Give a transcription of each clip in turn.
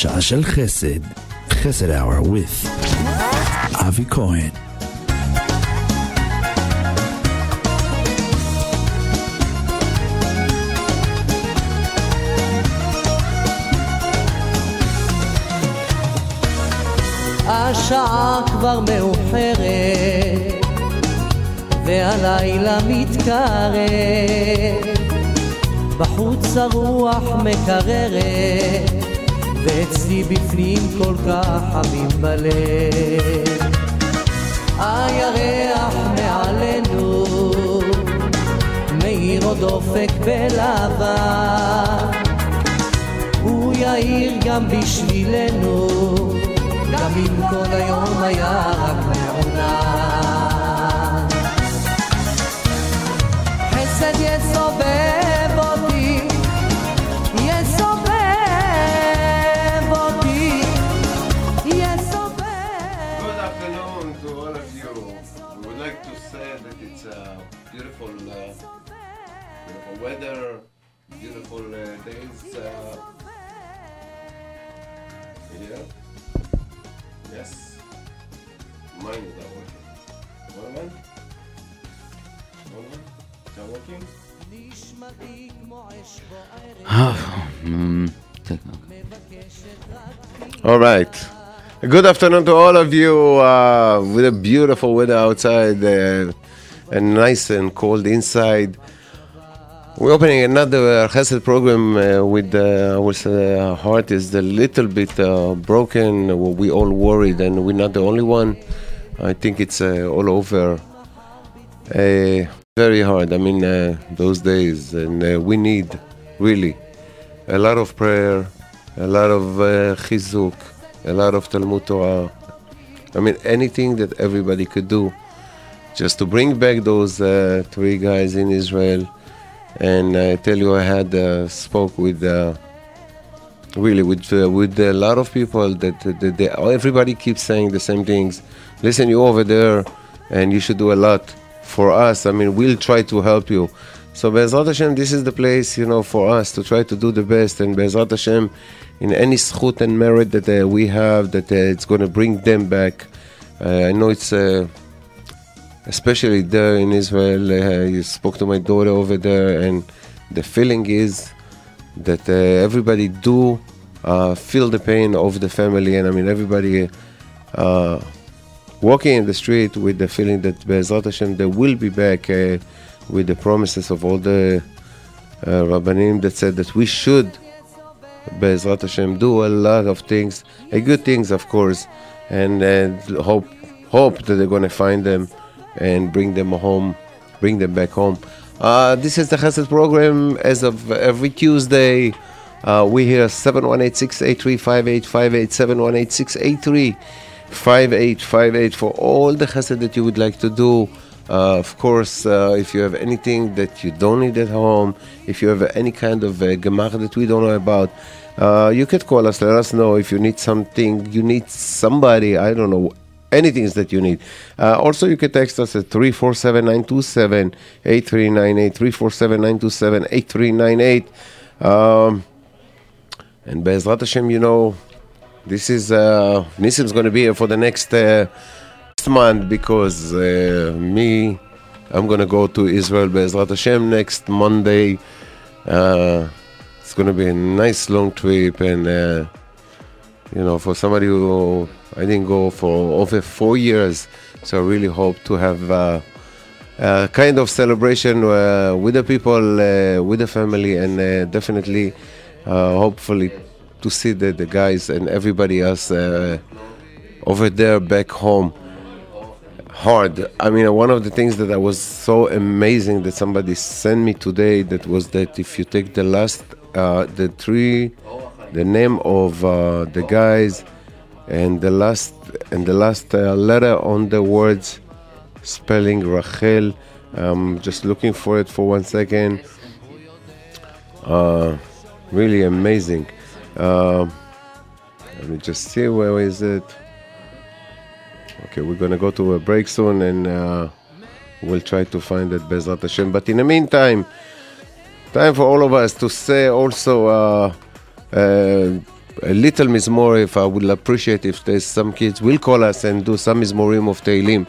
Shashel Chesed, Chesed Hour with Avi Cohen. השעה כבר מאוחרת והלילה מתקרב בחוץ הרוח מקררת ואצלי בפנים כל כך חמים בלב הירח מעלינו מאיר עוד אופק בלבן הוא יאיר גם בשבילנו גם אם כל היום היה רק מעונן חסד יסובב אותי יסובב אותי יסובב Good afternoon to all of you. We would like to say that it's a beautiful weather, beautiful days here. Yes, mine is not working. One? Is that working? All right. Good afternoon to all of you with a beautiful weather outside and nice and cold inside. We're opening another Chesed program with our heart is a little bit broken. We all worried, and we're not the only one. I think it's all over. Very hard. I mean, those days, and we need really a lot of prayer, a lot of chizuk, a lot of Talmud Torah. I mean, anything that everybody could do, just to bring back those three guys in Israel. And I tell you, I had spoke with with a lot of people that everybody keeps saying the same things. Listen, you over there, and you should do a lot for us. I mean, we'll try to help you. So Be'ezrat Hashem, this is the place, you know, for us to try to do the best. And Be'ezrat Hashem, in any schut and merit that we have, that it's going to bring them back. I know it's. Especially there in Israel, you spoke to my daughter over there, and the feeling is that everybody do feel the pain of the family, and I mean everybody walking in the street with the feeling that Be'ezrat Hashem they will be back with the promises of all the Rabbanim that said that we should Be'ezrat Hashem do a lot of things, good things of course, and hope that they're going to find them and bring them back home. This is the Chesed program as of every Tuesday. We hear 718-683-5858, 718-683-5858 for all the Chesed that you would like to do. Of course, if you have anything that you don't need at home, if you have any kind of gemach that we don't know about, you could call us, let us know if you need something, you need somebody, I don't know, anything that you need. Also, you can text us at 347-927-8398, 347-927-8398. And Be'ezrat Hashem, you know, this is, Nisim's going to be here for the next month because I'm going to go to Israel, Be'ezrat Hashem, next Monday. It's going to be a nice long trip and, you know, for somebody who I didn't go for over 4 years, so I really hope to have a kind of celebration with the people, with the family, and definitely, hopefully, to see the guys and everybody else over there back home. Hard. I mean, one of the things that I was so amazing that somebody sent me today that was that if you take the last, the name of the guys. And the last letter on the words, spelling Rachel. I'm just looking for it for 1 second. Really amazing. Let me just see, where is it? Okay, we're gonna go to a break soon, and we'll try to find it, Be'ezrat Hashem. But in the meantime, time for all of us to say also. a little mizmor, if I will appreciate if there's some kids will call us and do some mizmorim of Teilim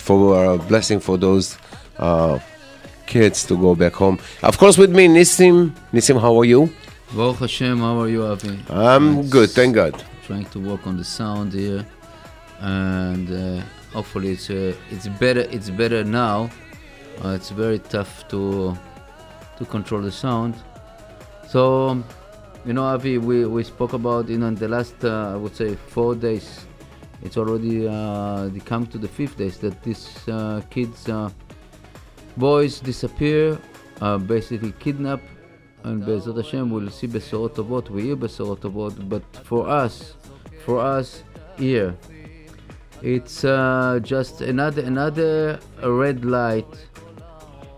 for a blessing for those kids to go back home. Of course, with me, Nisim. Nisim, how are you? Baruch Hashem, how are you, Avi? I'm good, thank God. Trying to work on the sound here, and hopefully it's better now. It's very tough to control the sound. So, you know, Avi, we spoke about, you know, in the last, I would say, 4 days. It's already they come to the 5th day that these kids, boys disappear, basically kidnapped, and Be'ezrat Hashem we'll see Besorot Tovot, we hear Besorot Tovot, but for us here, it's just another red light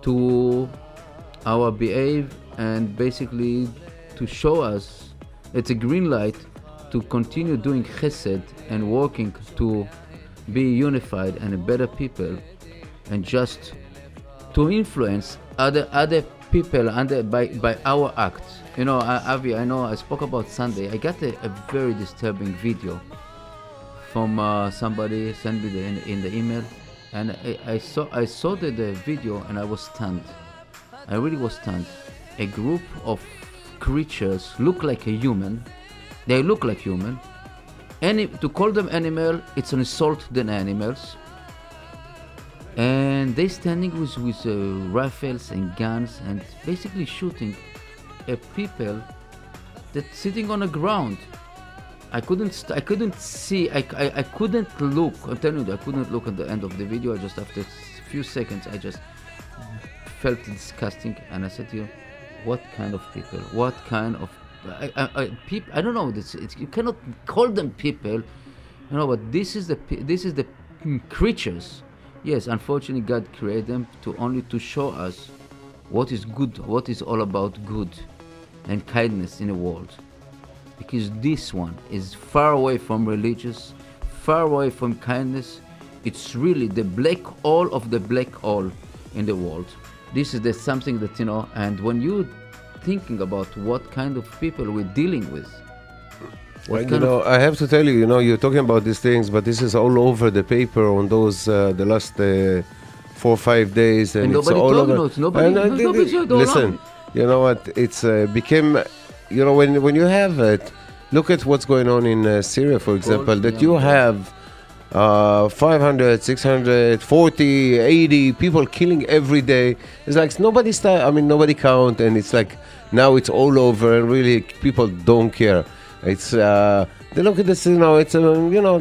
to our behave, and basically to show us it's a green light to continue doing chesed and working to be unified and a better people, and just to influence other people by our acts. You know, Avi, I know I spoke about Sunday. I got a very disturbing video from somebody sent me in the email, and I saw the video, and I was stunned. I really was stunned. A group of creatures look like a human. They look like human. To call them animal, it's an insult than animals. And they standing with rifles and guns and basically shooting at people that's sitting on the ground. I couldn't look. I'm telling you, I couldn't look at the end of the video. I just, after a few seconds, I just felt disgusting, and I said to you, what kind of people? What kind of people? I don't know. You cannot call them people, you know. But this is the creatures. Yes, unfortunately, God created them only to show us what is good, what is all about good and kindness in the world. Because this one is far away from religious, far away from kindness. It's really the black hole of the black hole in the world. This is the something that, you know, and when you thinking about what kind of people we're dealing with. Well, you know, I have to tell you, you know, you're talking about these things, but this is all over the paper on those, the last 4 or 5 days. And it's all over. Nobody listen, you know what, it's became, you know, when you have it, look at what's going on in Syria, for example, that you have 500, 600, 40, 80 people killing every day. It's like nobody count, and it's like now it's all over, and really people don't care. It's they look at this, you know, it's you know,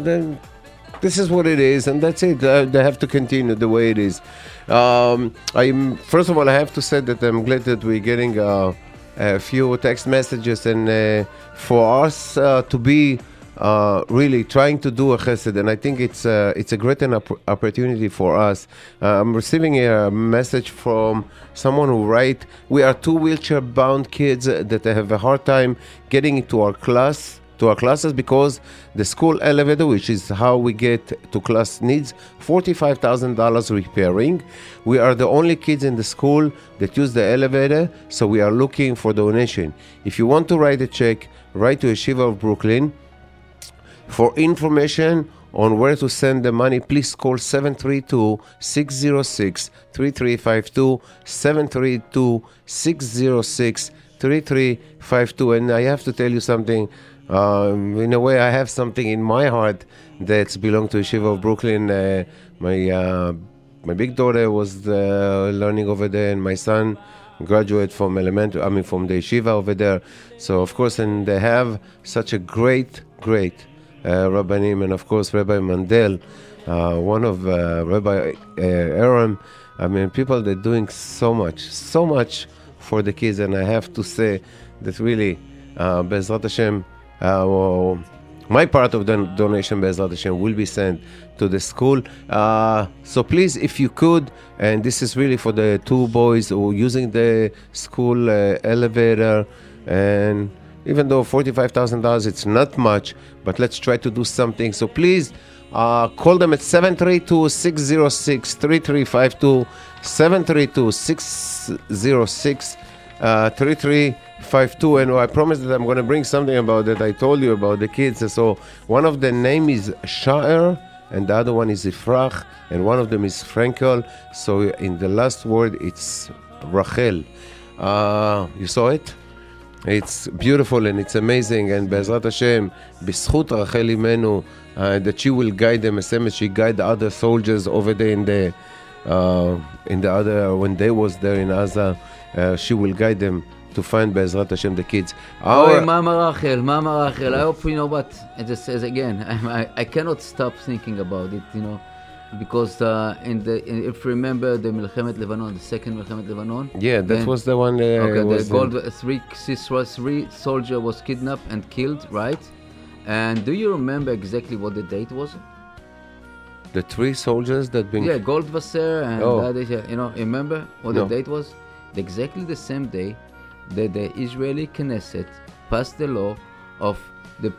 this is what it is, and that's it. They have to continue the way it is. First of all, I have to say that I'm glad that we're getting a few text messages, and for us to be really trying to do a chesed, and I think it's a great opportunity for us. I'm receiving a message from someone who writes, we are 2 wheelchair-bound kids that have a hard time getting into our classes because the school elevator, which is how we get to class, needs $45,000 repairing. We are the only kids in the school that use the elevator, so we are looking for donation. If you want to write a check, write to Yeshiva of Brooklyn. For information on where to send the money, please call 732-606-3352, 732-606-3352. And I have to tell you something. In a way, I have something in my heart that's belonged to Yeshiva of Brooklyn. My big daughter was learning over there, and my son graduate from from the yeshiva over there. So, of course, and they have such a great Rabbi Nim, and of course Rabbi Mandel, one of Rabbi Aram. I mean, people, they're doing so much for the kids, and I have to say that really Be'ezrat Hashem, my part of the donation Be'ezrat Hashem will be sent to the school, so please, if you could. And this is really for the 2 boys who are using the school elevator, and even though $45,000, it's not much, but let's try to do something. So please call them at 732-606-3352, 732-606-3352, 5'2", and I promised that I'm going to bring something about that. I told you about the kids. So one of the name is Sha'er, and the other one is Ifrach, and one of them is Frankel. So in the last word, it's Rachel. You saw it? It's beautiful and it's amazing. And Be'ezrat Hashem, B'schut Rachel Imenu, that she will guide them, as same as she guided the other soldiers over there in the other, when they was there in Gaza. She will guide them to find Be'ezrat Hashem the kids. Mama Rachel. I hope, you know what, as it says again, I cannot stop thinking about it, you know, because if you remember the Milchemet Lebanon, the second Milchemet Lebanon. Yeah, that was the one. Three soldier was kidnapped and killed, right? And do you remember exactly what the date was? The three soldiers that been. Yeah, Goldwasser and you know, remember what the date was? Exactly the same day that the Israeli Knesset passed the law of the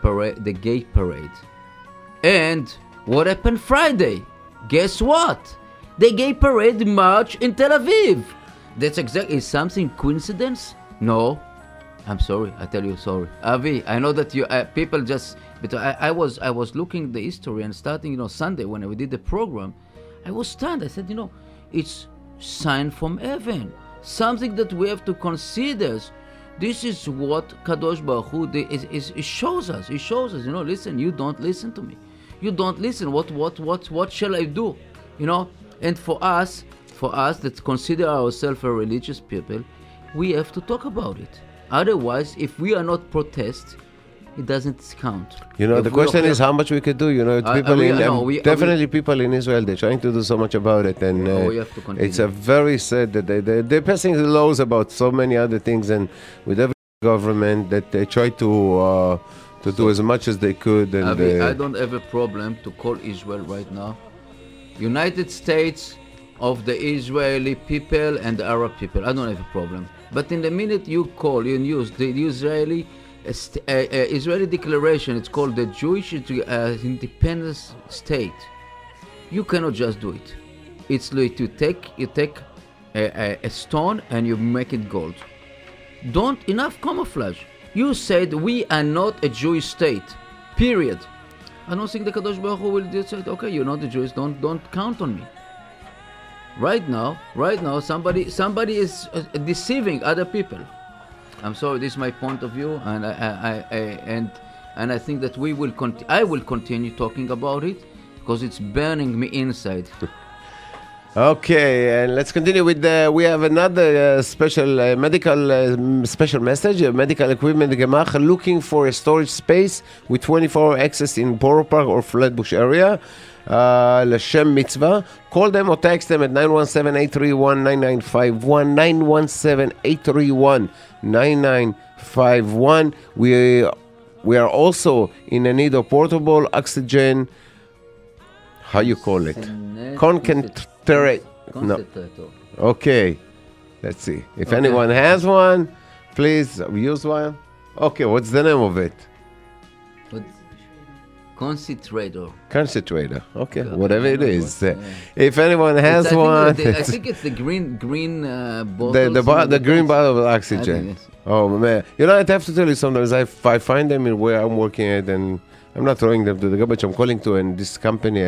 gay parade. And what happened Friday? Guess what? The gay parade marched in Tel Aviv. That's exactly something coincidence? No. I'm sorry. I tell you, sorry, Avi. I know that you people just. But I was looking at the history and starting, you know, Sunday when we did the program, I was stunned. I said, you know, it's sign from heaven. Something that we have to consider. This is what Kadosh Baruch Hu is shows us. He shows us, you know, listen, you don't listen to me. You don't listen. What shall I do? You know? And for us that consider ourselves a religious people, we have to talk about it. Otherwise, if we are not protest, it doesn't count. You know, if the question is how much we could do. You know, people in Israel, they're trying to do so much about it, and we have to continue. It's a very sad that they're passing the laws about so many other things, and with every government that they try to do as much as they could. And Avi, I don't have a problem to call Israel right now, United States of the Israeli people and the Arab people. I don't have a problem. But in the minute you call, you use the Israeli declaration, it's called the Jewish Independence State. You cannot just do it. It's like you take a stone and you make it gold. Don't enough camouflage. You said we are not a Jewish state. Period. I don't think the Kadosh Baruch Hu will decide, okay, you're not a Jewish. Don't count on me. Right now, somebody is deceiving other people. I'm sorry, this is my point of view, and I think that I will continue talking about it because it's burning me inside. Okay, and let's continue with we have another special medical special message. Medical equipment Gemach looking for a storage space with 24-hour access in Borough Park or Flatbush area. L'Shem Mitzvah. Call them or text them at 917-831-9951, 917-831-9951. We are also in a need of portable oxygen. How you call it? Concentrator. No. Okay. Let's see. If anyone has one, please use one. Okay, what's the name of it? Concentrator. Okay, whatever it is. If anyone has one, I think it's the green bottle. The green bottle of oxygen. Oh man, you know, I have to tell you sometimes I find them in where I'm working at, and I'm not throwing them to the garbage. I'm calling to and this company.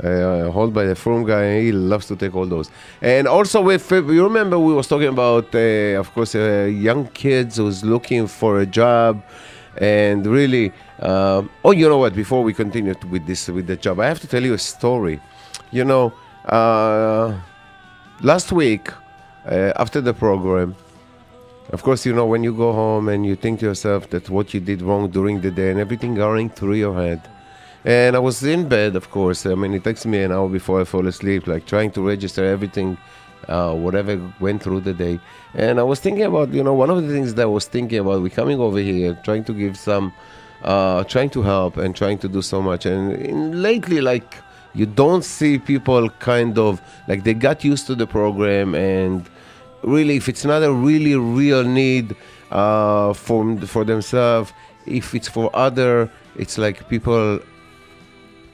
Hold by the firm guy, he loves to take all those. And also with, you remember we was talking about of course young kids who's looking for a job, and really you know what, before we continue with the job, I have to tell you a story. You know, last week after the program, of course, you know, when you go home and you think to yourself that what you did wrong during the day and everything going through your head. And I was in bed, of course. I mean, it takes me an hour before I fall asleep, like trying to register everything, whatever went through the day. And I was thinking about, you know, one of the things that I was thinking about, we're coming over here, trying to give some, trying to help and trying to do so much. And lately, like, you don't see people kind of, like, they got used to the program, and really, if it's not a really real need for themselves, if it's for other, it's like people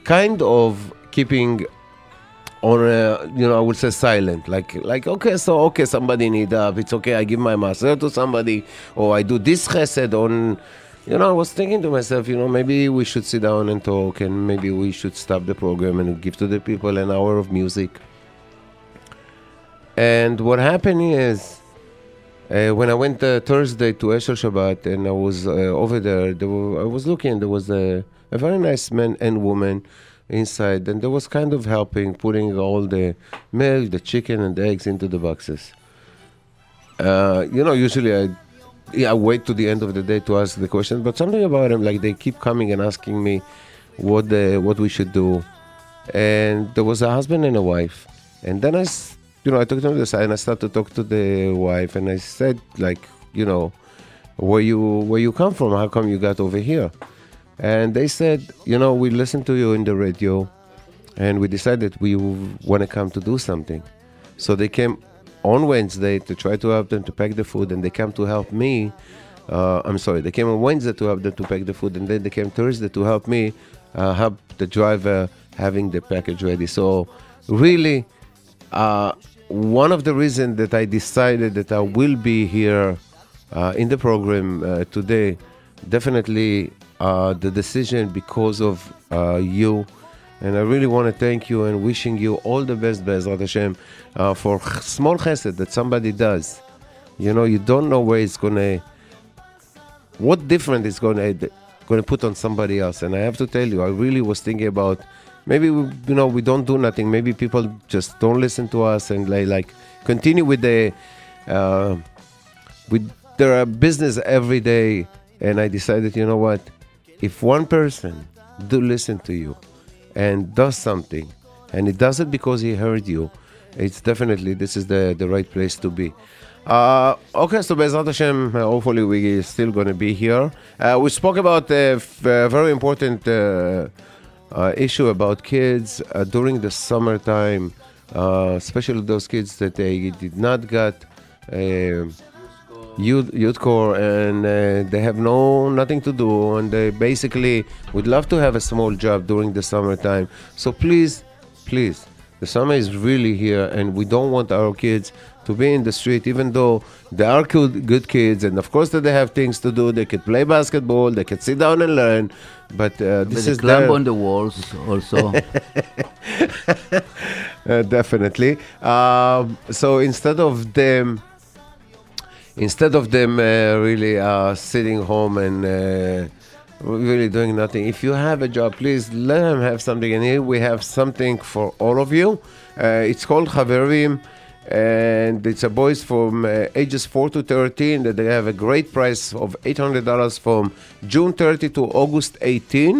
kind of keeping or I would say silent, like okay, somebody need up. It's okay, I give my maser to somebody, or I do this chesed on. I was thinking to myself, maybe we should sit down and talk, and maybe we should stop the program and give to the people an hour of music. And what happened is, when I went Thursday to Eshel Shabbat, and I was over there, I was looking, there was a very nice man and woman inside, and there was kind of helping, putting all the milk, the chicken, and the eggs into the boxes. Usually I wait to the end of the day to ask the question, but something about them, like they keep coming and asking me what we should do. And there was a husband and a wife. And then I took them to the side and I started to talk to the wife, and I said, where you come from? How come you got over here? And they said, we listened to you in the radio, and we decided we want to come to do something. So they came on Wednesday to try to help them to pack the food, and they came to help me. They came on Wednesday to help them to pack the food, and then they came Thursday to help me help the driver having the package ready. So really, one of the reasons that I decided that I will be here in the program today, definitely the decision because of you. And I really want to thank you and wishing you all the best, Be'ezrat Hashem, for small chesed that somebody does. You don't know what difference it's going to put on somebody else. And I have to tell you, I really was thinking about maybe we don't do nothing. Maybe people just don't listen to us and like continue with their business every day. And I decided, you know what? If one person do listen to you and does something, and it does it because he heard you, it's definitely, this is the right place to be. So Be'ezrat Hashem, hopefully we're still going to be here. We spoke about a very important issue about kids during the summertime, especially those kids that they did not get Youth Corps, and they have nothing to do, and they basically would love to have a small job during the summertime. So please, the summer is really here, and we don't want our kids to be in the street, even though they are good kids, and of course that they have things to do. They could play basketball, they could sit down and learn, but this is climb on the walls also. Definitely. So instead of them really sitting home and really doing nothing, if you have a job, please let them have something. And here we have something for all of you. It's called Haverim, and it's a boys from ages 4 to 13 that they have a great price of $800 from June 30 to August 18.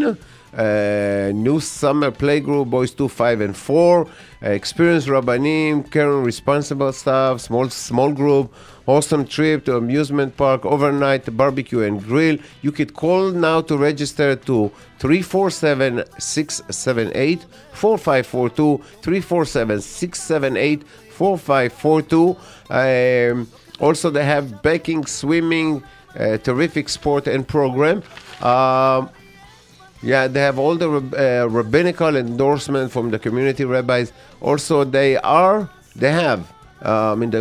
New summer playgroup, boys 2, 5, and 4. Experienced Rabbi Nim, caring, responsible staff, small group. Awesome trip to amusement park, overnight barbecue and grill. You could call now to register to 347-678-4542, 347-678-4542. Also, they have baking, swimming, terrific sport and program. They have all the rabbinical endorsement from the community rabbis. Also, they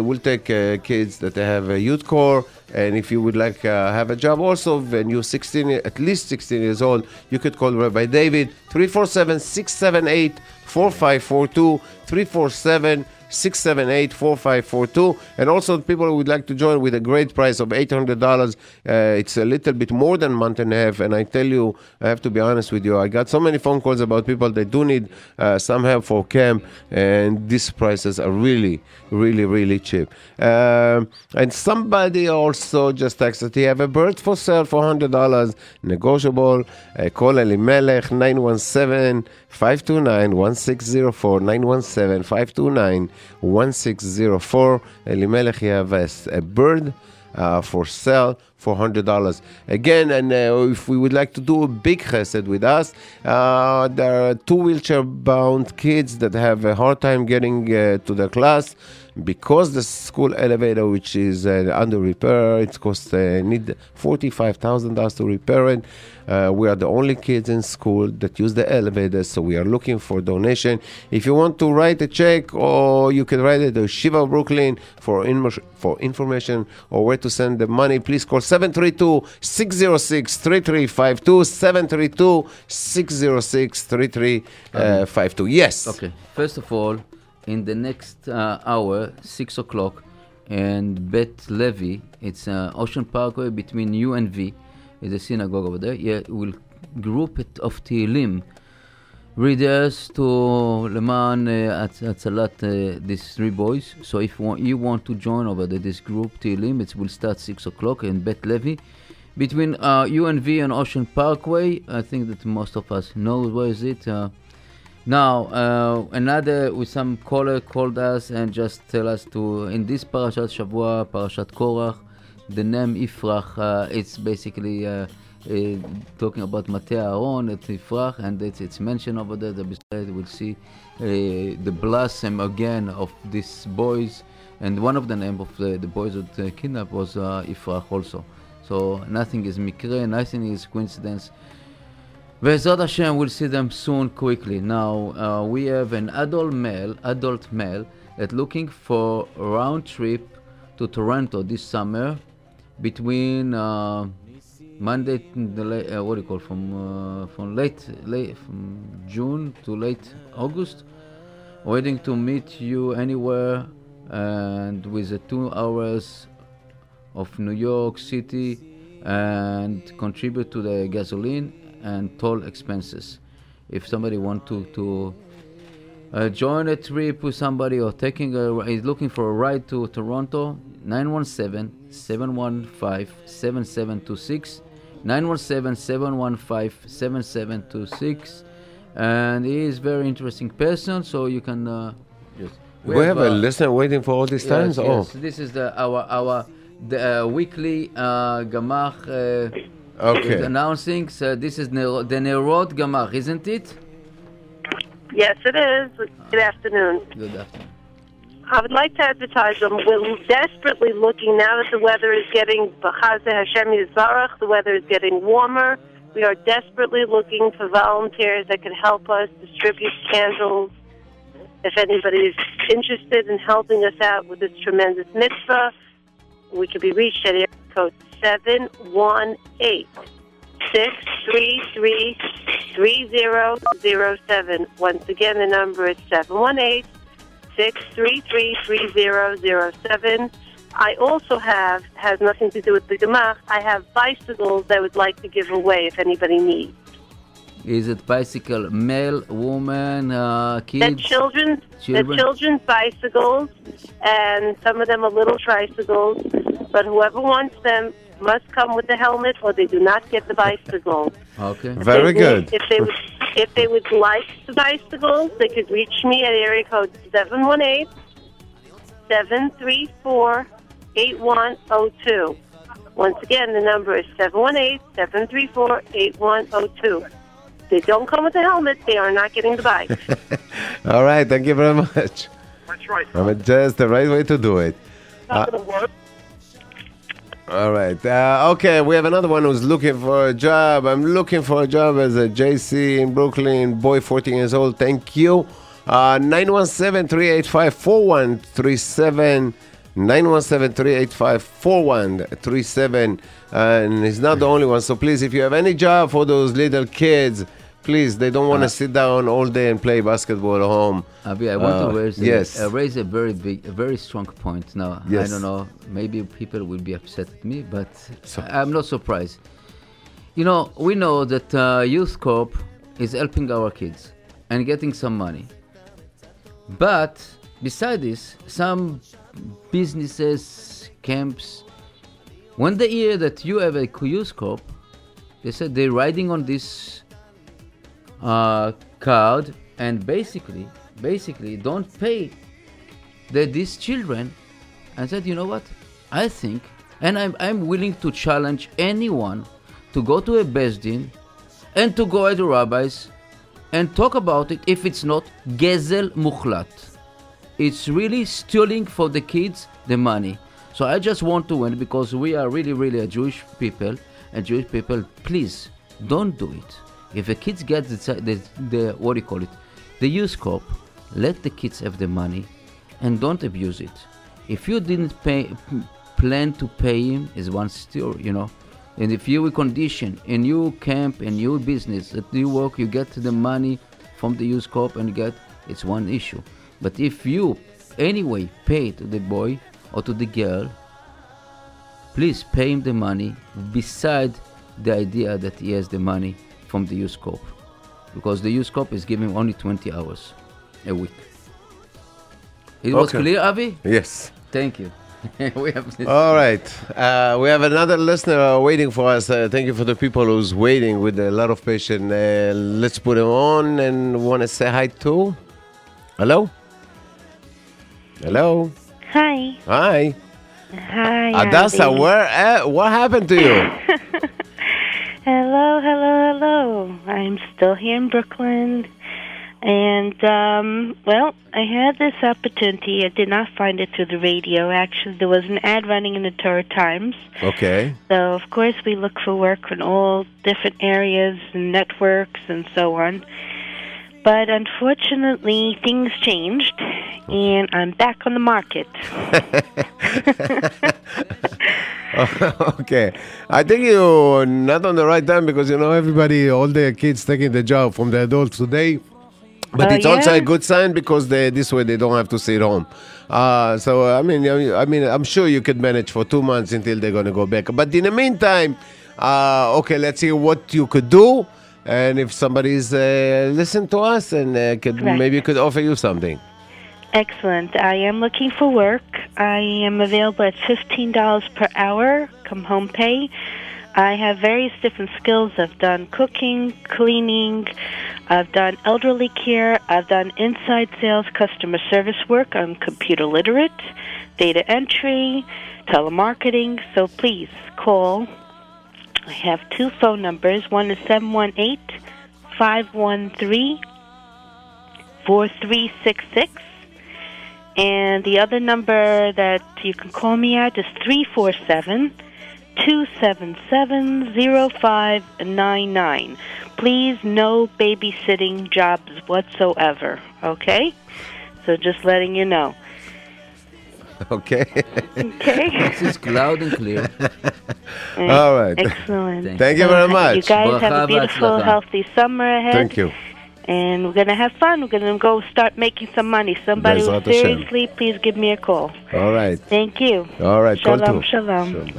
will take kids that they have a youth corps, and if you would like have a job also, when you're 16, at least 16 years old, you could call Rabbi David, 347-678-4542, 347-678-4542. And also, people who would like to join with a great price of $800. It's a little bit more than a month and a half. And I tell you, I have to be honest with you, I got so many phone calls about people that do need some help for camp. And these prices are really, really, really cheap. And somebody also just texted, he have a bird for sale for $100. Negotiable. Call Elimelech, 917-529-1604, 917-529-1604. Elimelech, you have a bird for sale for $100 again. And if we would like to do a big chesed with us, there are two wheelchair-bound kids that have a hard time getting to the class because the school elevator, which is under repair, it costs need $45,000 to repair it. We are the only kids in school that use the elevator, so we are looking for donation. If you want to write a check, or you can write it to Yeshiva of Brooklyn for information or where to send the money, please call 732-606-3352, 732-606-3352. Yes. Okay. First of all, in the next hour, 6 o'clock, and Bet Levy, it's Ocean Parkway between U and V, is a synagogue over there. Yeah, we'll group it of Tehillim readers to Leman Atzalat, these three boys. So if you want to join over there, this group Tehillim, it will start 6 o'clock in Bet Levy, between U and V and Ocean Parkway. I think that most of us know where is it. Now, another with some caller called us and just tell us to, in this Parashat Shavua, Parashat Korach, the name Ifrach, it's basically talking about Matei Aaron at Ifrach, and it's mentioned over there. We'll see the blasphemy again of these boys, and one of the names of the boys that kidnapped was Ifrach also. So nothing is Mikre, nothing is coincidence. Bezrat Hashem, we'll see them soon, quickly. Now, we have an adult male, that's looking for a round trip to Toronto this summer between Monday, from June to late August. Waiting to meet you anywhere, and with the 2 hours of New York City, and contribute to the gasoline and toll expenses. If somebody want to join a trip with somebody or is looking for a ride to Toronto, 917-715-7726, 917-715-7726, and he is very interesting person, so you can just... We have a listener waiting for all these times? Yes. This is our weekly Gamach... Okay. It's announcing, so this is the Nerot Gamach, isn't it? Yes, it is. Good afternoon. Good afternoon. I would like to advertise them. We're desperately looking now that the weather is getting the weather is getting warmer. We are desperately looking for volunteers that can help us distribute candles. If anybody is interested in helping us out with this tremendous mitzvah, we could be reached at code 718-633-3007. Once again, the number is 718-633-3007. I also has nothing to do with the Gemach, I have bicycles I would like to give away if anybody needs. Is it bicycle, male, woman, kids? They're children's bicycles, and some of them are little tricycles. But whoever wants them must come with the helmet, or they do not get the bicycle. Okay. Very good. If they would like the bicycles, they could reach me at area code 718-734-8102. Once again, the number is 718-734-8102. They don't come with a helmet, they are not getting the bike. All right, thank you very much. That's right. That's the right way to do it. All right. Okay, we have another one who's looking for a job. I'm looking for a job as a JC in Brooklyn, boy, 14 years old. Thank you. 917-385-4137. 917-385-4137, and he's not the only one. So please, if you have any job for those little kids, please, they don't want to sit down all day and play basketball at home. Avi, I want to raise a very strong point. Now, yes. I don't know, maybe people will be upset at me, but I'm not surprised. You know, we know that Youth Corp is helping our kids and getting some money. But besides this, some businesses, camps, when they hear that you have a Youth Corp, they said they're riding on this card and basically don't pay these children, and said, you know what, I think And I'm willing to challenge anyone to go to a Beis Din and to go at the rabbis and talk about it if it's not Gezel Mukhlat. It's really stealing for the kids the money. So I just want to win because we are really, really a Jewish people. And Jewish people, please, don't do it. If the kids get the the use corp, let the kids have the money and don't abuse it. If you didn't plan to pay him is one story, you know. And if you condition a new camp, a new business, that you work, you get the money from the use corp and get, it's one issue. But if you anyway pay to the boy or to the girl, please pay him the money beside the idea that he has the money from the Youth Corp. Because the Youth Corp is giving only 20 hours a week. Was clear, Avi? Yes. Thank you. All right. We have another listener waiting for us. Thank you for the people who's waiting with a lot of patience. Let's put him on and want to say hi to. Hello? Hello? Hi. Hi. Hi, Adassa, what happened to you? Hello. I'm still here in Brooklyn. And, I had this opportunity. I did not find it through the radio. Actually, there was an ad running in the Torah Times. Okay. So, of course, we look for work in all different areas and networks and so on. But unfortunately, things changed, and I'm back on the market. Okay. I think you're not on the right time because, you know, everybody, all the kids taking the job from the adults today. But it's also a good sign because this way they don't have to sit home. So, I'm sure you could manage for 2 months until they're going to go back. But in the meantime, let's see what you could do. And if somebody's listen to us, and maybe could offer you something. Excellent. I am looking for work. I am available at $15 per hour, come home pay. I have various different skills. I've done cooking, cleaning. I've done elderly care. I've done inside sales, customer service work. I'm computer literate, data entry, telemarketing. So please call. I have two phone numbers. One is 718-513-4366. And the other number that you can call me at is 347-277-0599. Please, no babysitting jobs whatsoever, okay? So just letting you know. Okay. This is loud and clear. All right. Excellent. Thank you very much. You guys have a beautiful, healthy summer ahead. Thank you. And we're going to have fun. We're going to go start making some money. Somebody who seriously, please give me a call. All right. Thank you. All right. Shalom, shalom.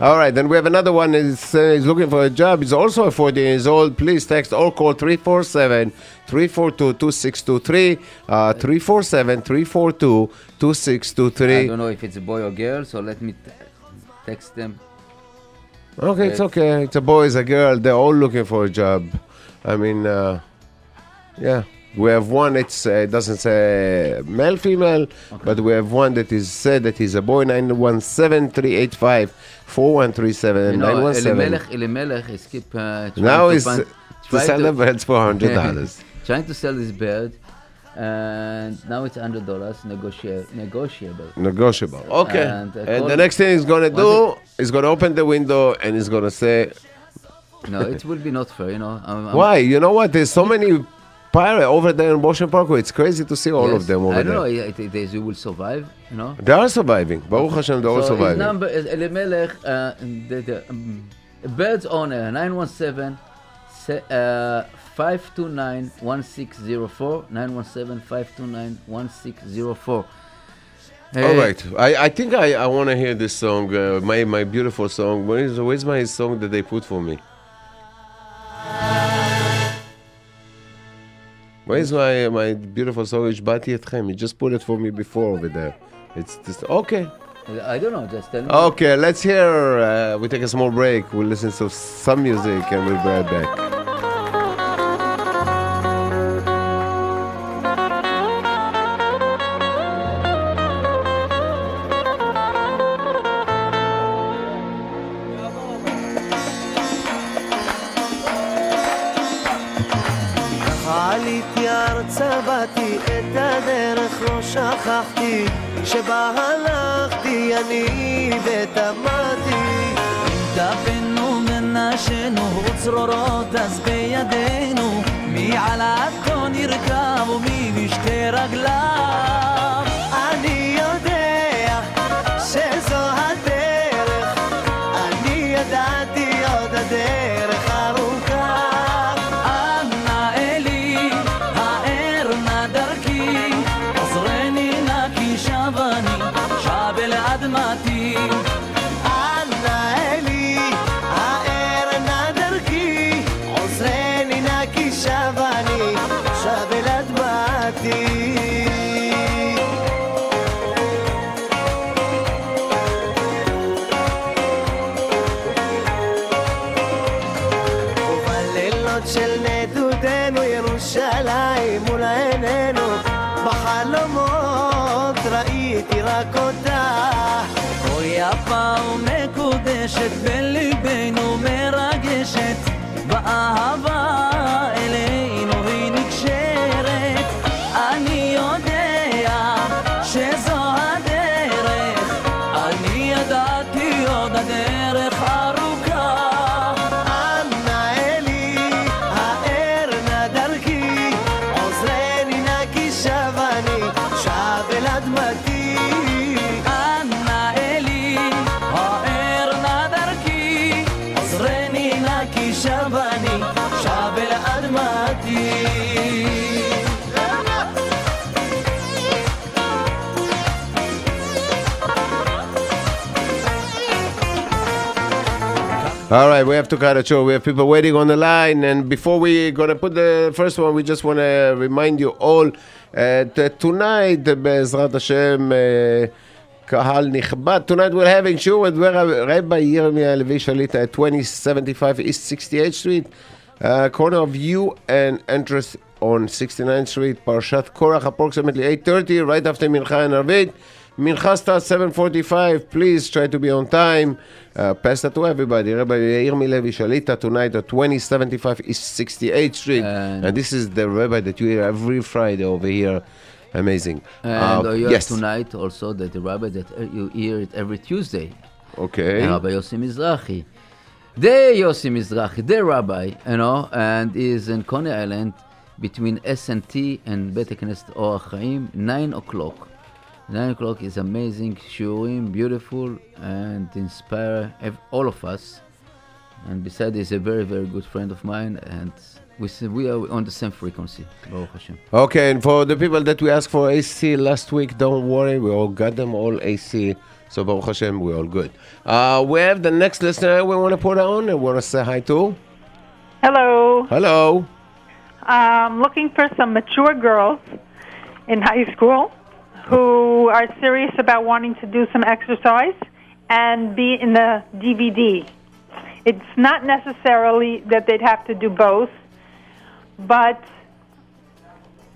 All right. Then we have another one is looking for a job. He's also 40 years old. Please text or call 347-342-2623. 347-342-2623. I don't know if it's a boy or girl, so let me text them. Okay, it's okay. It's a boy, it's a girl. They're all looking for a job. I mean, we have one. It doesn't say male, female, but we have one that is said that he's a boy. 917-385-4137. Elimelech is keep now is to sell the birds for $100. Trying to sell this bird, and now it's $100 negotiable. Okay. And the next thing he's gonna do is gonna open the window and he's gonna say, "No, it will be not fair." You know why? You know what? There's so many pirates over there in Washington Parkway. It's crazy to see all of them over there. I don't know. They will survive. You know, they are surviving. Baruch Hashem, they're all surviving. His number is Elimelech, the bird's owner, 917. 529-1604 917-529-1604. All right, I think I want to hear this song, my beautiful song. Where's my song that they put for me? Where's my beautiful song? You just put it for me before over there. It's just okay. I don't know, just tell me. Okay, let's hear. We take a small break. We'll listen to some music and we'll be right back. את הדרך לא שכחתי שבה הלכתי אני ותמדתי דפנו ונשנו צרורות אז בידינו מי על עדו נרכב ומי בשתי רגליו אני יודע שזו הדרך אני ידעתי עוד הדרך ארוכה ומקודשת בלבנו מרגשת באהבה אלינו היא נקשרת אני יודע שזו הדרך אני ידעתי עוד הדרך ארוכה אנא אלי האר נא דרכי עוזרני נא כי שב אני שב אל אדמתי All right, we have to cut it short. We have people waiting on the line. And before we're going to put the first one, we just want to remind you all that tonight, Be'ezrat Hashem, Kahal Nichbat, tonight we're having Shiur with Rabbi Yermia Levi Shalita at 2075 East 68th Street, corner of U and entrance on 69th Street, Parashat Korach, approximately 8:30, right after Mincha and Arvit. Mincha starts 7:45. Please try to be on time. Pass that to everybody. Rabbi Yermia Levi Shalita tonight at 2075 East 68th Street. And this is the rabbi that you hear every Friday over here. Amazing. And yes. Tonight also the rabbi that you hear it every Tuesday. Okay. Rabbi Yossi Mizrahi. The Yossi Mizrahi, the rabbi, you know, and is in Coney Island between S&T and Bet Knesset Or Chaim, 9 o'clock. 9 o'clock is amazing, shiurim, beautiful, and inspire all of us. And besides, he's a very, very good friend of mine, and we are on the same frequency. Baruch Hashem. Okay, and for the people that we asked for AC last week, don't worry, we all got them, all AC. So Baruch Hashem, we're all good. We have the next listener we want to put on, and we want to say hi to. Hello. Hello. I'm looking for some mature girls in high school who are serious about wanting to do some exercise and be in the DVD. It's not necessarily that they'd have to do both, but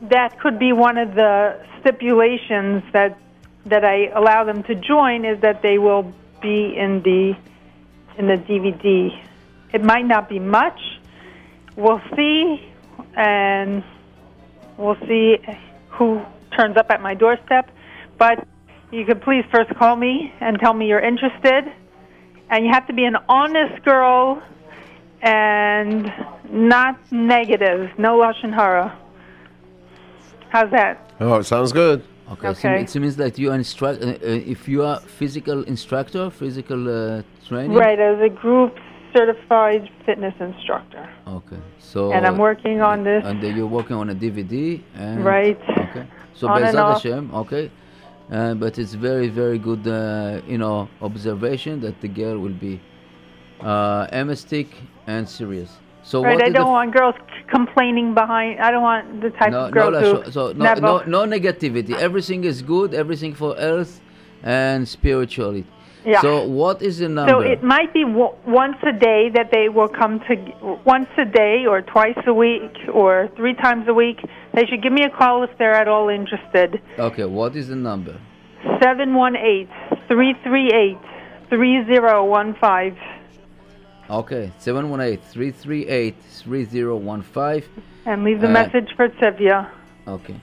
that could be one of the stipulations that I allow them to join, is that they will be in the DVD. It might not be much. We'll see, and we'll see who turns up at my doorstep, but you could please first call me and tell me you're interested, and you have to be an honest girl and not negative, no lashon hara. How's that? Oh, sounds good. Okay. So it means that you are if you are physical instructor, physical training? Right, as a group certified fitness instructor. Okay, so... And I'm working on this. And you're working on a DVD? And right. Okay. So Be'ezrat Hashem, okay, but it's very, very good, observation that the girl will be emastic and serious. So right, I don't want girls complaining behind. I don't want the type of girl who... No negativity. Everything is good, everything for earth and spirituality. Yeah. So what is the number? So it might be once a day that they will come to, once a day or twice a week or three times a week. They should give me a call if they're at all interested. Okay, what is the number? 718-338-3015. Okay, 718-338-3015. And leave the message for Tsevya. Okay.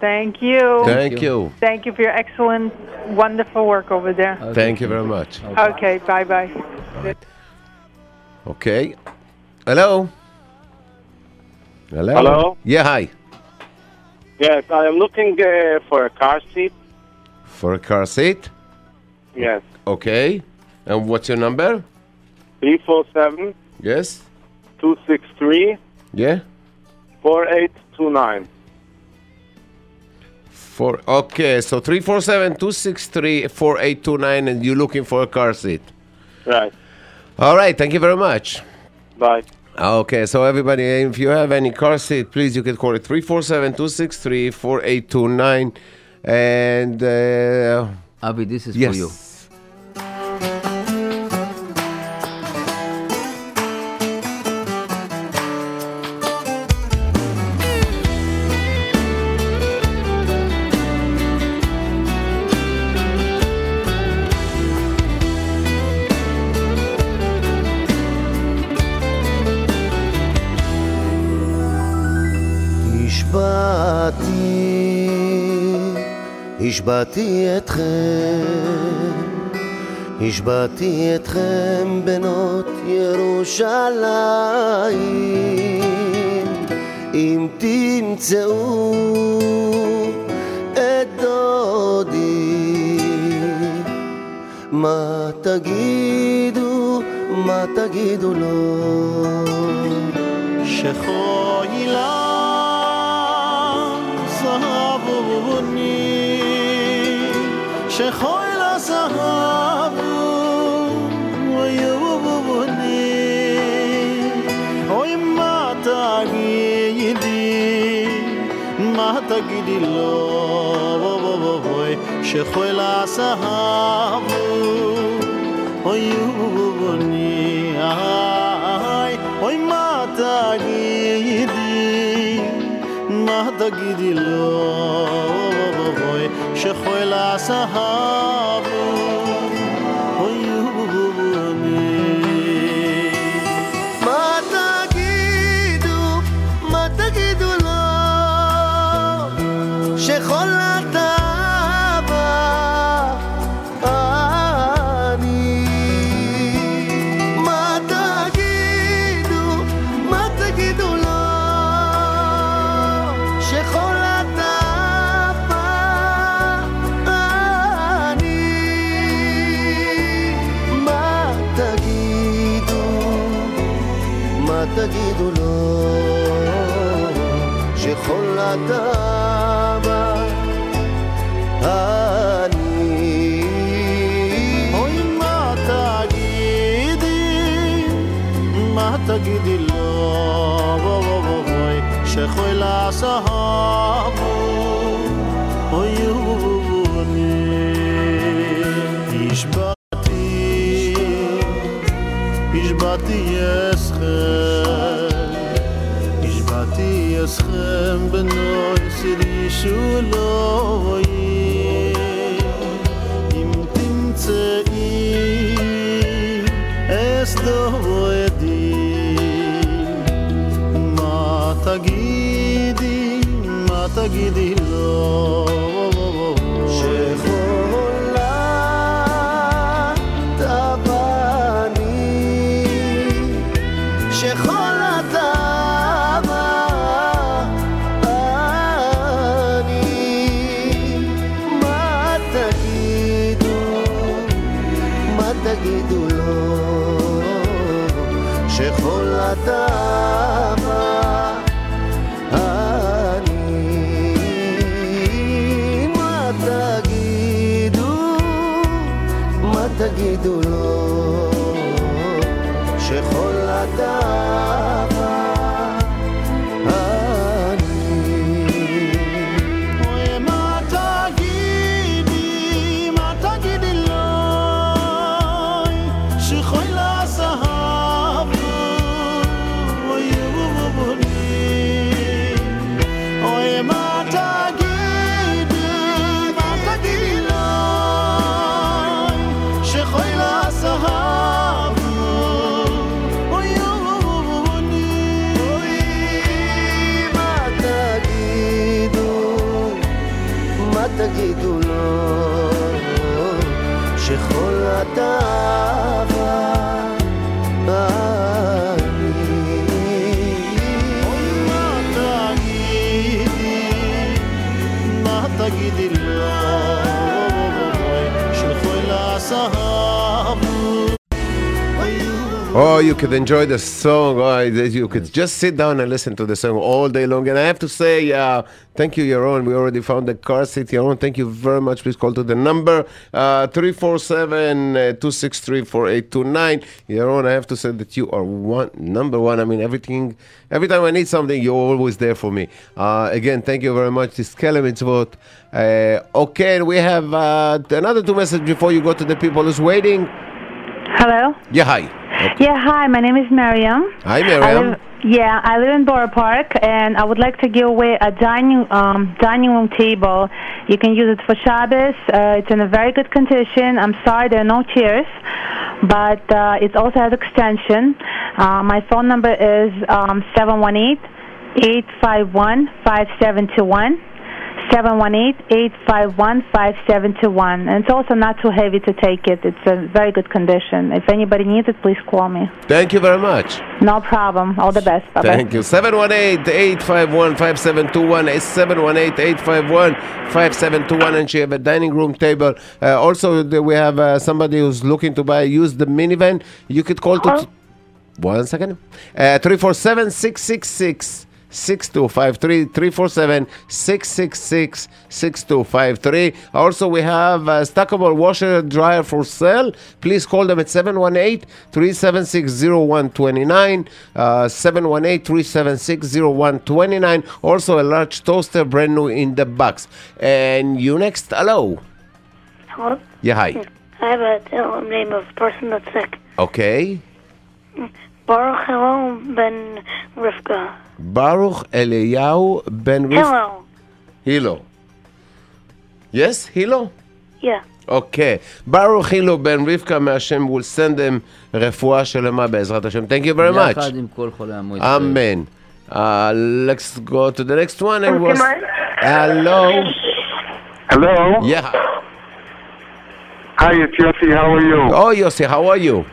Thank you. Thank you. Thank you for your excellent, wonderful work over there. Okay. Thank you very much. Okay, bye-bye. Right. Okay. Hello? Hello? Hello? Yeah, hi. Yes, I am looking for a car seat. For a car seat? Yes. Okay. And what's your number? 347. Yes. 263. Yeah. 4829. Okay, so 347-263-4829, and you're looking for a car seat. Right. All right, thank you very much. Bye. Okay, so everybody, if you have any car seat, please, you can call it 347-263-4829. And... Avi, this is for you. השבעתי אתכם בנות ירושלים אם תמצאו את דודי מה תגידו לו שחוילה שחויל הזהב ויובוני אוי מה תגידי לו שחויל הזהב ויובוני אוי מה תגידי לו שחויל הזהב ויובני מה תגידו לו שחויל הזהב אני מה תגידו לו שחויל תגידו לו שכל אדם אני אוי מה תגידי לו שכל הזהב אוי השבעתי אסכם בנוי סירי שולוי אם תמצאי אסדווידי מה תגידי לו תגידו לו שכל אדם אני אוי מה תגידי לו שכל הזהב אוי אוי מה תגידי שחויל הזהב, אוי אוי אוי תגידו לו שכל התאווה בעני מה תגידי, מה תגידי לו שלכל הסהב. Oh, you could enjoy the song. Oh, you could just sit down and listen to the song all day long. And I have to say, thank you, Yaron. We already found the car seat. Yaron, thank you very much. Please call to the number 347-263-4829. Yaron, I have to say that you are number one. I mean, everything. Every time I need something, you're always there for me. Again, thank you very much. This Kelemitzvot. Okay, we have another two messages before you go to the people who's waiting. Hello? Yeah, hi. Okay. Yeah, hi, my name is Mariam. Hi, Mariam. I live in Borough Park, and I would like to give away a dining room table. You can use it for Shabbos. It's in a very good condition. I'm sorry, there are no chairs, but it also has extension. My phone number is 718-851-5721. 718-851-5721. And it's also not too heavy to take it. It's a very good condition. If anybody needs it, please call me. Thank you very much. No problem. All the best. Bye-bye. Thank you. 718-851-5721. It's 718-851-5721. And she have a dining room table. Also, we have somebody who's looking to buy, use the minivan. You could call to... 1 second. 347-666. 6253 347-666 6253. Also, we have a stackable washer dryer for sale. Please call them at 718-376-0129. 718-376-0129. Also, a large toaster, brand new in the box. And you next. Hello. Hello. Yeah, hi. I have a name of a person that's sick. Okay. Baruch Eliyahu ben Rivka. Baruch Eliyahu ben Rivka. Hello. Hilo. Yes, Hilo? Yeah. Okay. Baruch Hilo ben Rivka Hashem will send them refuah shelema be'ezrat Hashem. Thank you very much. Amen. Let's go to the next one. And hello. Hello. Yeah. Hi, it's Yossi. How are you? Oh, Yossi, how are you?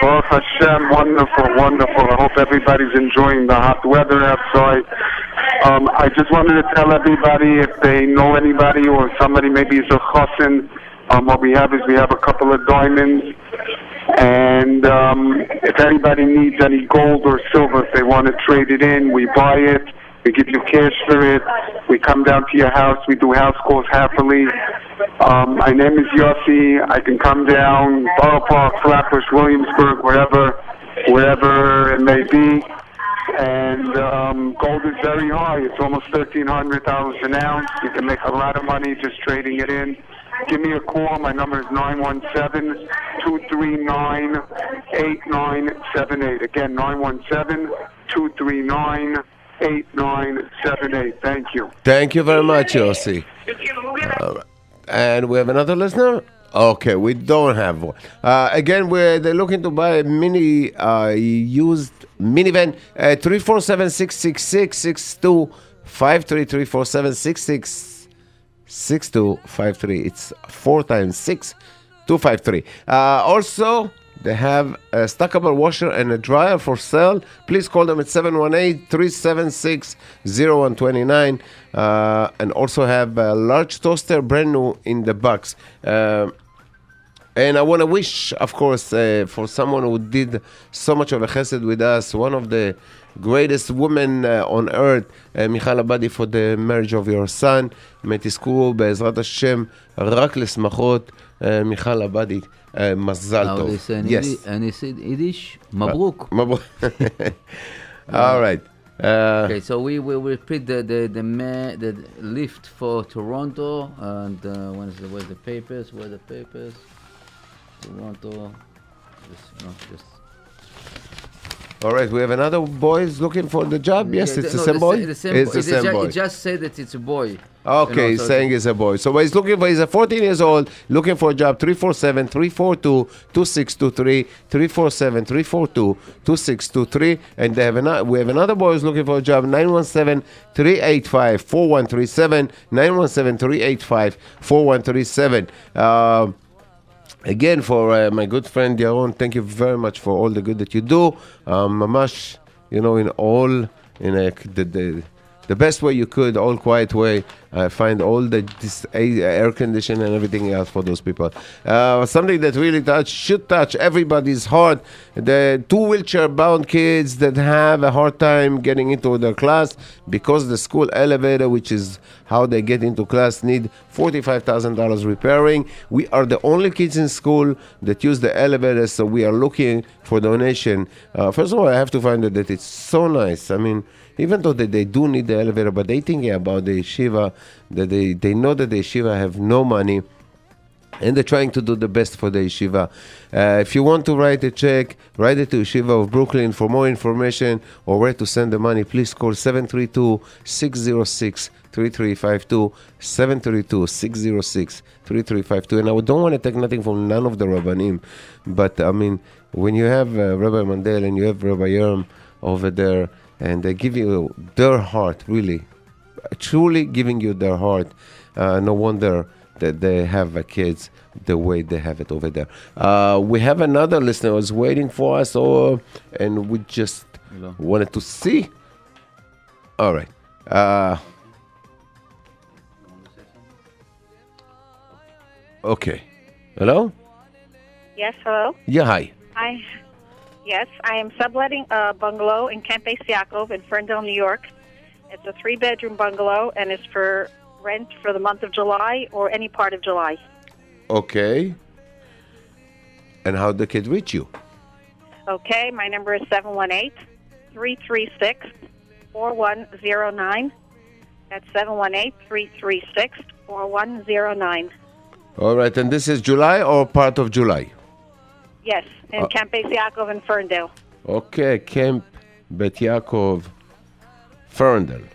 Baruch Hashem, wonderful, wonderful. I hope everybody's enjoying the hot weather outside. I just wanted to tell everybody if they know anybody or somebody maybe is a chassan. What we have is we have a couple of diamonds, and if anybody needs any gold or silver, if they want to trade it in, we buy it. We give you cash for it. We come down to your house. We do house calls happily. My name is Yossi. I can come down, Borough Park, Flatbush, Williamsburg, wherever it may be. And gold is very high. It's almost $1,300 an ounce. You can make a lot of money just trading it in. Give me a call. My number is 917-239-8978. Again, 917-239-8978. 8978. Thank you. Thank you very much, Yossi. And we have another listener? Okay, we don't have one. Again, they're looking to buy a used minivan. 347-666-6253. 347-666-6253. It's 4 times 6, 253. Also... They have a stackable washer and a dryer for sale. Please call them at 718-376-0129. And also have a large toaster, brand new in the box. And I want to wish, of course, for someone who did so much of a chesed with us, one of the greatest women on earth, Michal Abadi, for the marriage of your son. Metizku be'ezrat Hashem, rak lesmachot, Michal Abadi. Mazal tov. Now they say in Yiddish, Mabruk. All right. Okay, so we will repeat the lift for Toronto. And where's the papers? Where are the papers? Toronto. Just, no, just. All right, we have another boy is looking for the job. Yes, yeah, it's the same boy. It's the same boy. It just said that it's a boy. Okay, he's saying it's a boy. So he's looking for, he's a 14 years old, looking for a job, 347-342-2623, 347-342-2623. And they have another, we have another boy who's looking for a job, 917-385-4137, 917-385-4137. Again, for my good friend Yaron, thank you very much for all the good that you do. Mamash, you know, in the best way you could, all quiet way. Find all the air conditioning and everything else for those people. Something that really should touch everybody's heart. The two wheelchair-bound kids that have a hard time getting into their class because the school elevator, which is how they get into class, need $45,000 repairing. We are the only kids in school that use the elevator, so we are looking for donation. First of all, I have to find out that it's so nice. I mean, even though that they do need the elevator, but they thinking about the yeshiva, that they know that the yeshiva have no money, and they're trying to do the best for the yeshiva. If you want to write a check, write it to Yeshiva of Brooklyn. For more information or where to send the money, please call 732-606-3352, 732-606-3352. And I don't want to take nothing from none of the Rabbanim, but I mean, when you have Rabbi Mandel and you have Rabbi Aram over there, and they give you their heart, really, truly giving you their heart. No wonder that they have kids the way they have it over there. We have another listener who's waiting for us, and we just wanted to see. All right. Okay. Hello? Yes, hello? Yeah, hi. Hi. Yes, I am subletting a bungalow in Camp Bais Yaakov in Ferndale, New York. It's a 3-bedroom bungalow, and it's for rent for the month of July or any part of July. Okay. And how the kid reach you? Okay, my number is 718-336-4109. That's 718-336-4109. All right, and this is July or part of July? Yes, in Camp Bais Yaakov in Ferndale. Okay, Camp Bais Yaakov, Ferndale.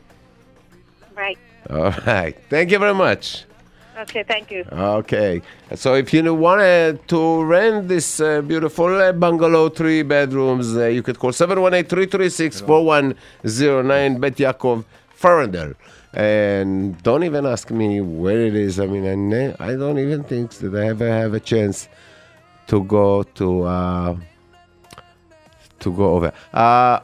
Right. All right. Thank you very much. Okay, thank you. Okay. So if you wanted to rent this beautiful bungalow, 3 bedrooms, you could call 718-336-4109, Bais Yaakov, Ferndale. And don't even ask me where it is. I mean, I don't even think that I ever have a chance to go to go over.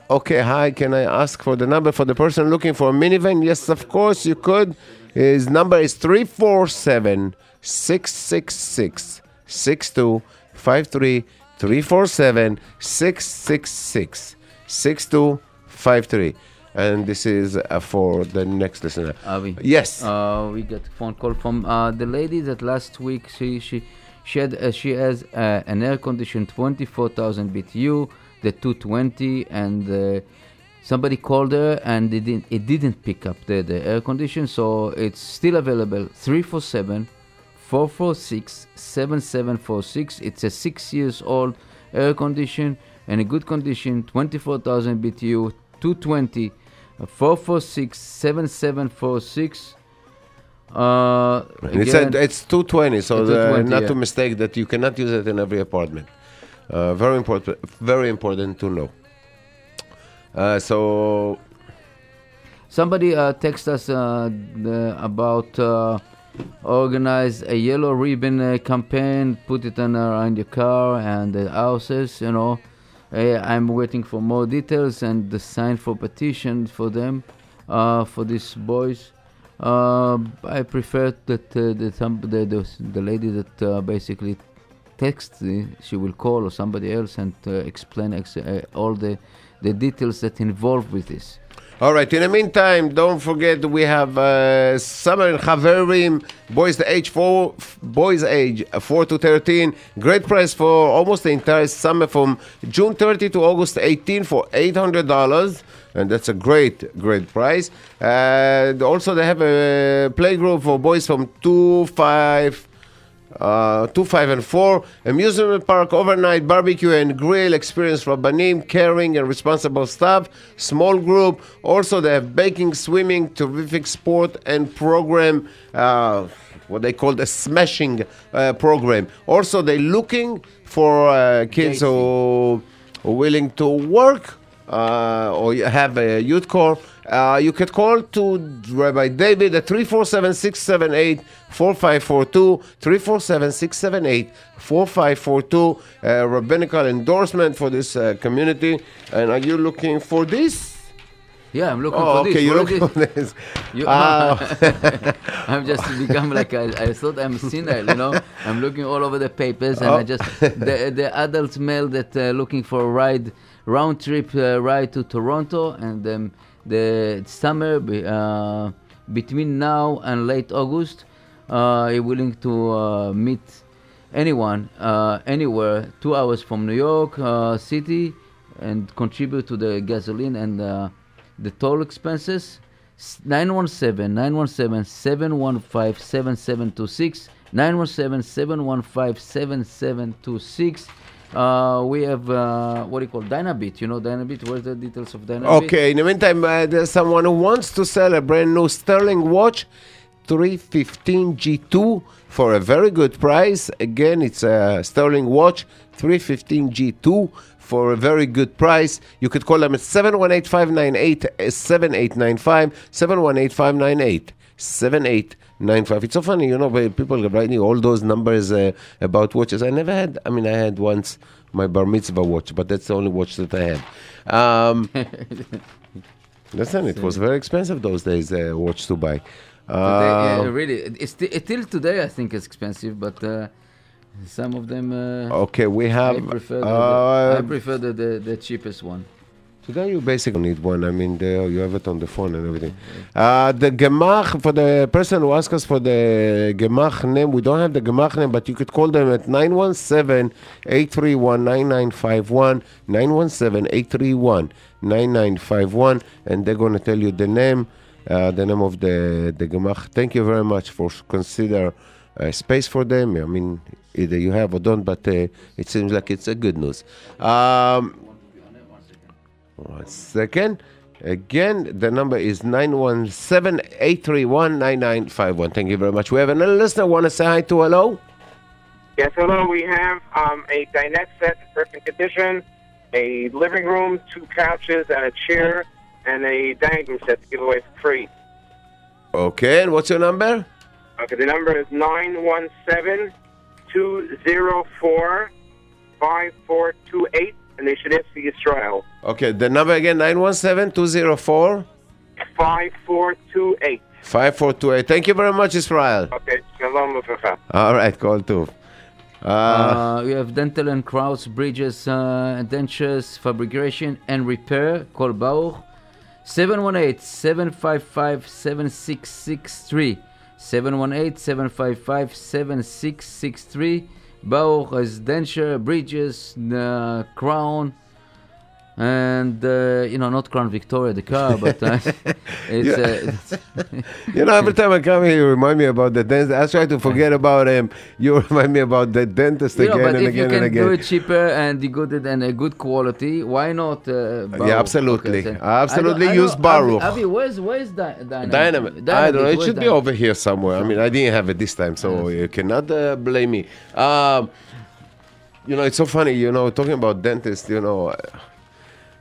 Okay, hi, can I ask for the number for the person looking for a minivan? Yes, of course you could. His number is 347-666-6253, 347-666-6253. And this is for the next listener. Avi. Yes. We got a phone call from the lady that last week she has an air-conditioned 24,000 BTU, the 220, and somebody called her and it didn't pick up the air condition, so it's still available, 347-446-7746. It's a 6-year-old air condition and a good condition, 24,000 BTU, 220, 446-7746. Again, it's 220, so 220, not to mistake that you cannot use it in every apartment. Very important to know. So somebody text us about organize a yellow ribbon campaign, put it around your car and the houses, you know. I'm waiting for more details and the sign for petition for them, for these boys. I prefer that the lady that basically texts, she will call or somebody else and explain all the details that involved with this. All right. In the meantime, don't forget we have summer in Haverim, boys age 4 to 13. Great price for almost the entire summer from June 30 to August 18 for $800. And that's a great, great price. Also, they have a playgroup for boys from 2, 5, 2, 5, and 4, amusement park, overnight barbecue and grill, experienced rabbanim, caring and responsible staff, small group. Also, they have baking, swimming, terrific sport and program, what they call the smashing program. Also, they're looking for kids who are willing to work or have a youth corps. You can call to Rabbi David at 347-678-4542, 347-678-4542, rabbinical endorsement for this community. And are you looking for this? Yeah, I'm looking for this. Okay, you're looking for this. I'm just become like, I thought I'm senile, you know. I'm looking all over the papers, and I just, the adult male that looking for a ride, round trip ride to Toronto, and the summer between now and late August, willing to meet anyone, anywhere, 2 hours from New York City, and contribute to the gasoline and the toll expenses. 917-715-7726, 917-715-7726. We have what do you call Dynabit? You know Dynabit? Where's the details of Dynabit? Okay, in the meantime, there's someone who wants to sell a brand new Sterling watch, 315 G2 for a very good price. Again, it's a Sterling watch, 315 G2 for a very good price. You could call them at 718-598-7895, 718-598-7895. It's so funny, you know, people write me all those numbers about watches. I never had, I mean, I had once my bar mitzvah watch, but that's the only watch that I had. Listen, it was very expensive those days, a watch to buy. Today, really, it's till today I think it's expensive, but some of them... okay, we have... I prefer the cheapest one. Today you basically need one. I mean, you have it on the phone and everything. The Gemach, for the person who asked us for the Gemach name, we don't have the Gemach name, but you could call them at 917-831-9951, 917-831-9951, and they're going to tell you the name of the Gemach. Thank you very much for consider space for them. I mean, either you have or don't, but it seems like it's a good news. 1 second. Again, the number is 917-831-9951. Thank you very much. We have another listener. Want to say hi to hello? Yes, hello. We have a dinette set in perfect condition, a living room, 2 couches, and a chair, and a dining room set to give away for free. Okay, and what's your number? Okay, the number is 917-204-5428. Initiative for Israel. Okay, the number again, 917-204 5428. 5428. Thank you very much, Israel. Okay, shalom uvracha. All right, call two. We have dental and crowds, bridges, dentures, fabrication, and repair. Call Baruch 718-755-7663. 718-755-7663. Baruch has denture, bridges, crown, and you know, not Crown Victoria, the car, but it's you know, every time I come here, you remind me about the dentist. I try to forget about him. You remind me about the dentist again and again. Do it cheaper and a good quality. Why not? Baruch? Yeah, absolutely, okay, absolutely. Use Baruch. Avi, where's Dynamite? I don't know. It should be over here somewhere. I mean, I didn't have it this time, so you cannot blame me. You know, it's so funny. You know, talking about dentists. You know.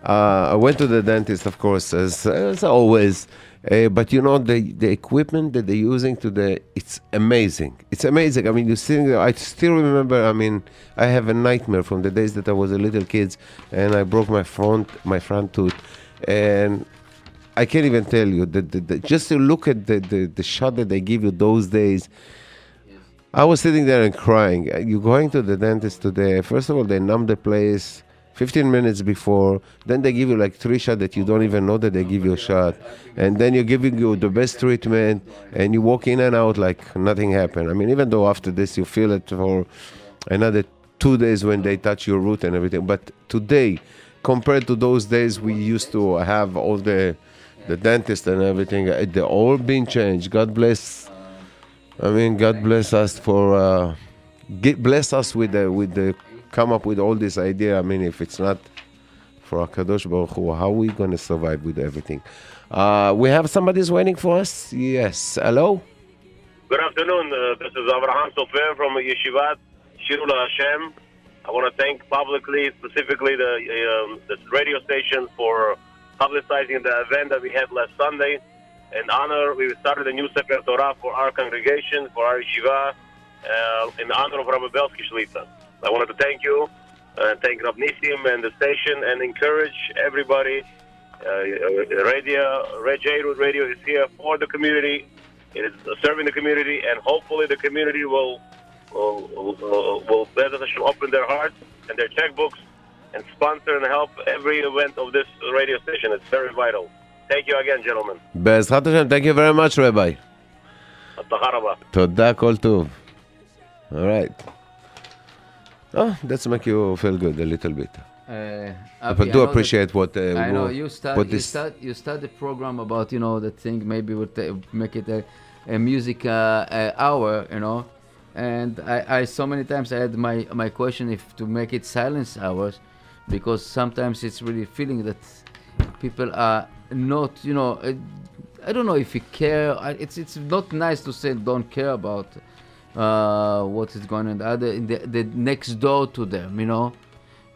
I went to the dentist, of course, as always. But you know, the equipment that they're using today, it's amazing. It's amazing. I mean, you see, I still remember. I mean, I have a nightmare from the days that I was a little kid, and I broke my front tooth, and I can't even tell you that just to look at the shot that they give you those days. Yes. I was sitting there and crying. You're going to the dentist today. First of all, they numb the place 15 minutes before, then they give you like 3 shots that you don't even know that they give you a shot, and then you're giving you the best treatment, and you walk in and out like nothing happened. I mean, even though after this you feel it for another 2 days when they touch your root and everything, but today, compared to those days we used to have all the dentist and everything, they're all being changed. God bless us for bless us with the come up with all this idea. I mean, if it's not for HaKadosh Baruch Hu, how are we going to survive with everything? We have somebody's waiting for us. Yes, hello. Good afternoon. This is Abraham Sofer from Yeshivat Shirula Hashem. I want to thank publicly, specifically the radio station for publicizing the event that we had last Sunday. In honor, we started a new Sefer Torah for our congregation, for our yeshiva, in honor of Rabbi Belsky Shlita. I wanted to thank you, thank Rabbi Nisim and the station, and encourage everybody. Radio is here for the community. It is serving the community, and hopefully the community will open their hearts and their checkbooks and sponsor and help every event of this radio station. It's very vital. Thank you again, gentlemen. Bezrat Hashem, thank you very much, Rabbi. Toda kol tov. All right. Oh, that's make you feel good a little bit. But I do appreciate what I know. You start the program about the thing. Maybe we'll make it a music hour. And I so many times I had my question if to make it silence hours, because sometimes it's really feeling that people are not, I don't know if you care. It's not nice to say don't care about what is going on the next door to them,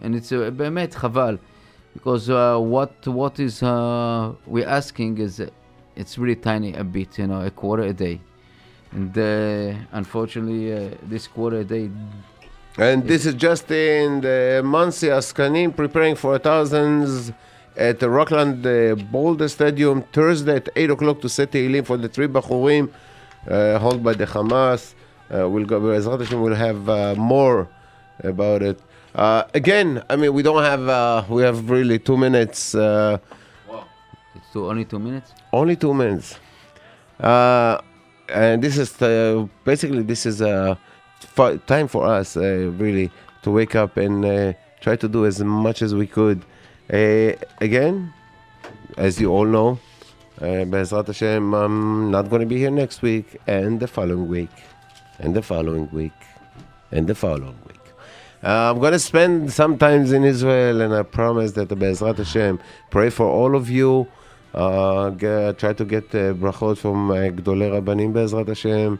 and it's a באמת חבל, because what is we're asking is it's really tiny a bit, a quarter a day, and unfortunately this quarter a day. And this is just in the Mansi Askanim preparing for thousands at the Rockland Boulder Stadium Thursday at 8 o'clock to set Tehillim for the three Bachurim held by the Hamas. We'll have more about it. Again, I mean, we don't have, we have really 2 minutes. Wow. It's only 2 minutes? Only 2 minutes. And this is, basically, this is time for us, really, to wake up and try to do as much as we could. Again, as you all know, Bezrat Hashem, I'm not going to be here next week, and the following week, and the following week, and the following week. I'm going to spend some time in Israel, and I promise that Bezrat Hashem, pray for all of you. Try to get brachot from Gdolei Rabbanim Bezrat Hashem.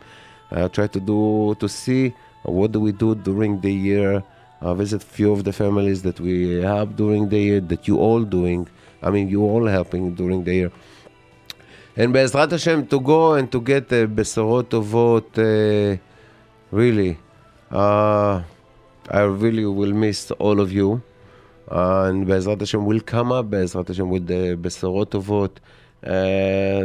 Try to see what do we do during the year. Visit few of the families that we help during the year, that you all doing. I mean, you all helping during the year. And Be'ezrat Hashem to go and to get besorot tovot. Really, I really will miss all of you. And Be'ezrat Hashem will come up. Be'ezrat Hashem with the besorot tovot.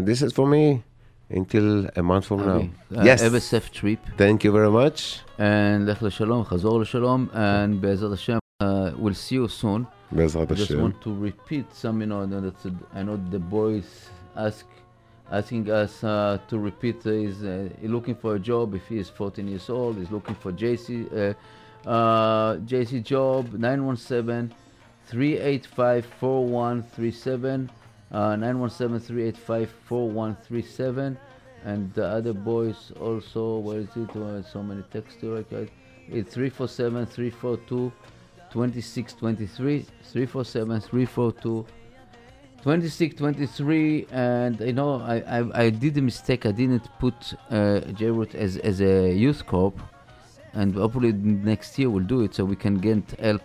This is for me. Until a month from now. Yes. Have a safe trip. Thank you very much. And Lech L'Shalom, Chazor L'Shalom, and Be'ezrat Hashem, we'll see you soon. Be'ezrat Hashem. I just want to repeat some, I know the boys asking us to repeat, he's looking for a job if he is 14 years old, he's looking for JC job, 917-385-4137. 917-385-4137, and the other boys also. Where is it? Oh, so many texts to record. It's 347-342-2623, 347-342-2623. And I did a mistake. I didn't put J-Root as a youth corp, and hopefully next year we'll do it so we can get help.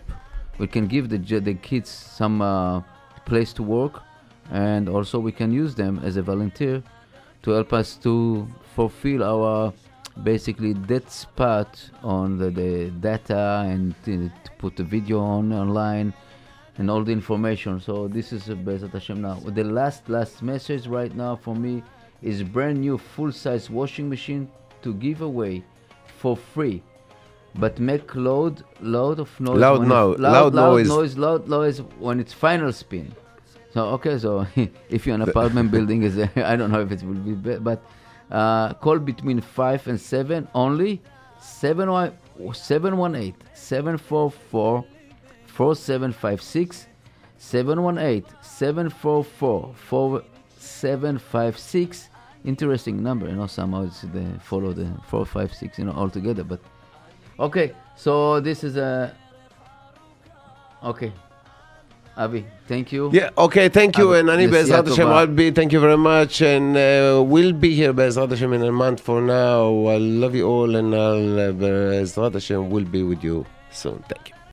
We can give the kids some place to work. And also we can use them as a volunteer to help us to fulfill our basically that part on the data and to put the video online and all the information. So this is Be'ezrat Hashem now. The last message right now for me is brand new full-size washing machine to give away for free. But make loud of noise. Loud noise when it's final spin. So if you're an apartment building, I don't know if it will be, but call between 5 and 7 only, 718-744-4756, 718-744-4756, interesting number, somehow it's follow the 456, altogether, but Okay, so this is a... Okay. Avi, thank you. Yeah, okay, thank you. And Ani, Be'ezrat Hashem, Rabbi, thank you very much. And we'll be here, Be'ezrat Hashem, in a month from now. I love you all, and Be'ezrat Hashem will be with you soon. Thank you.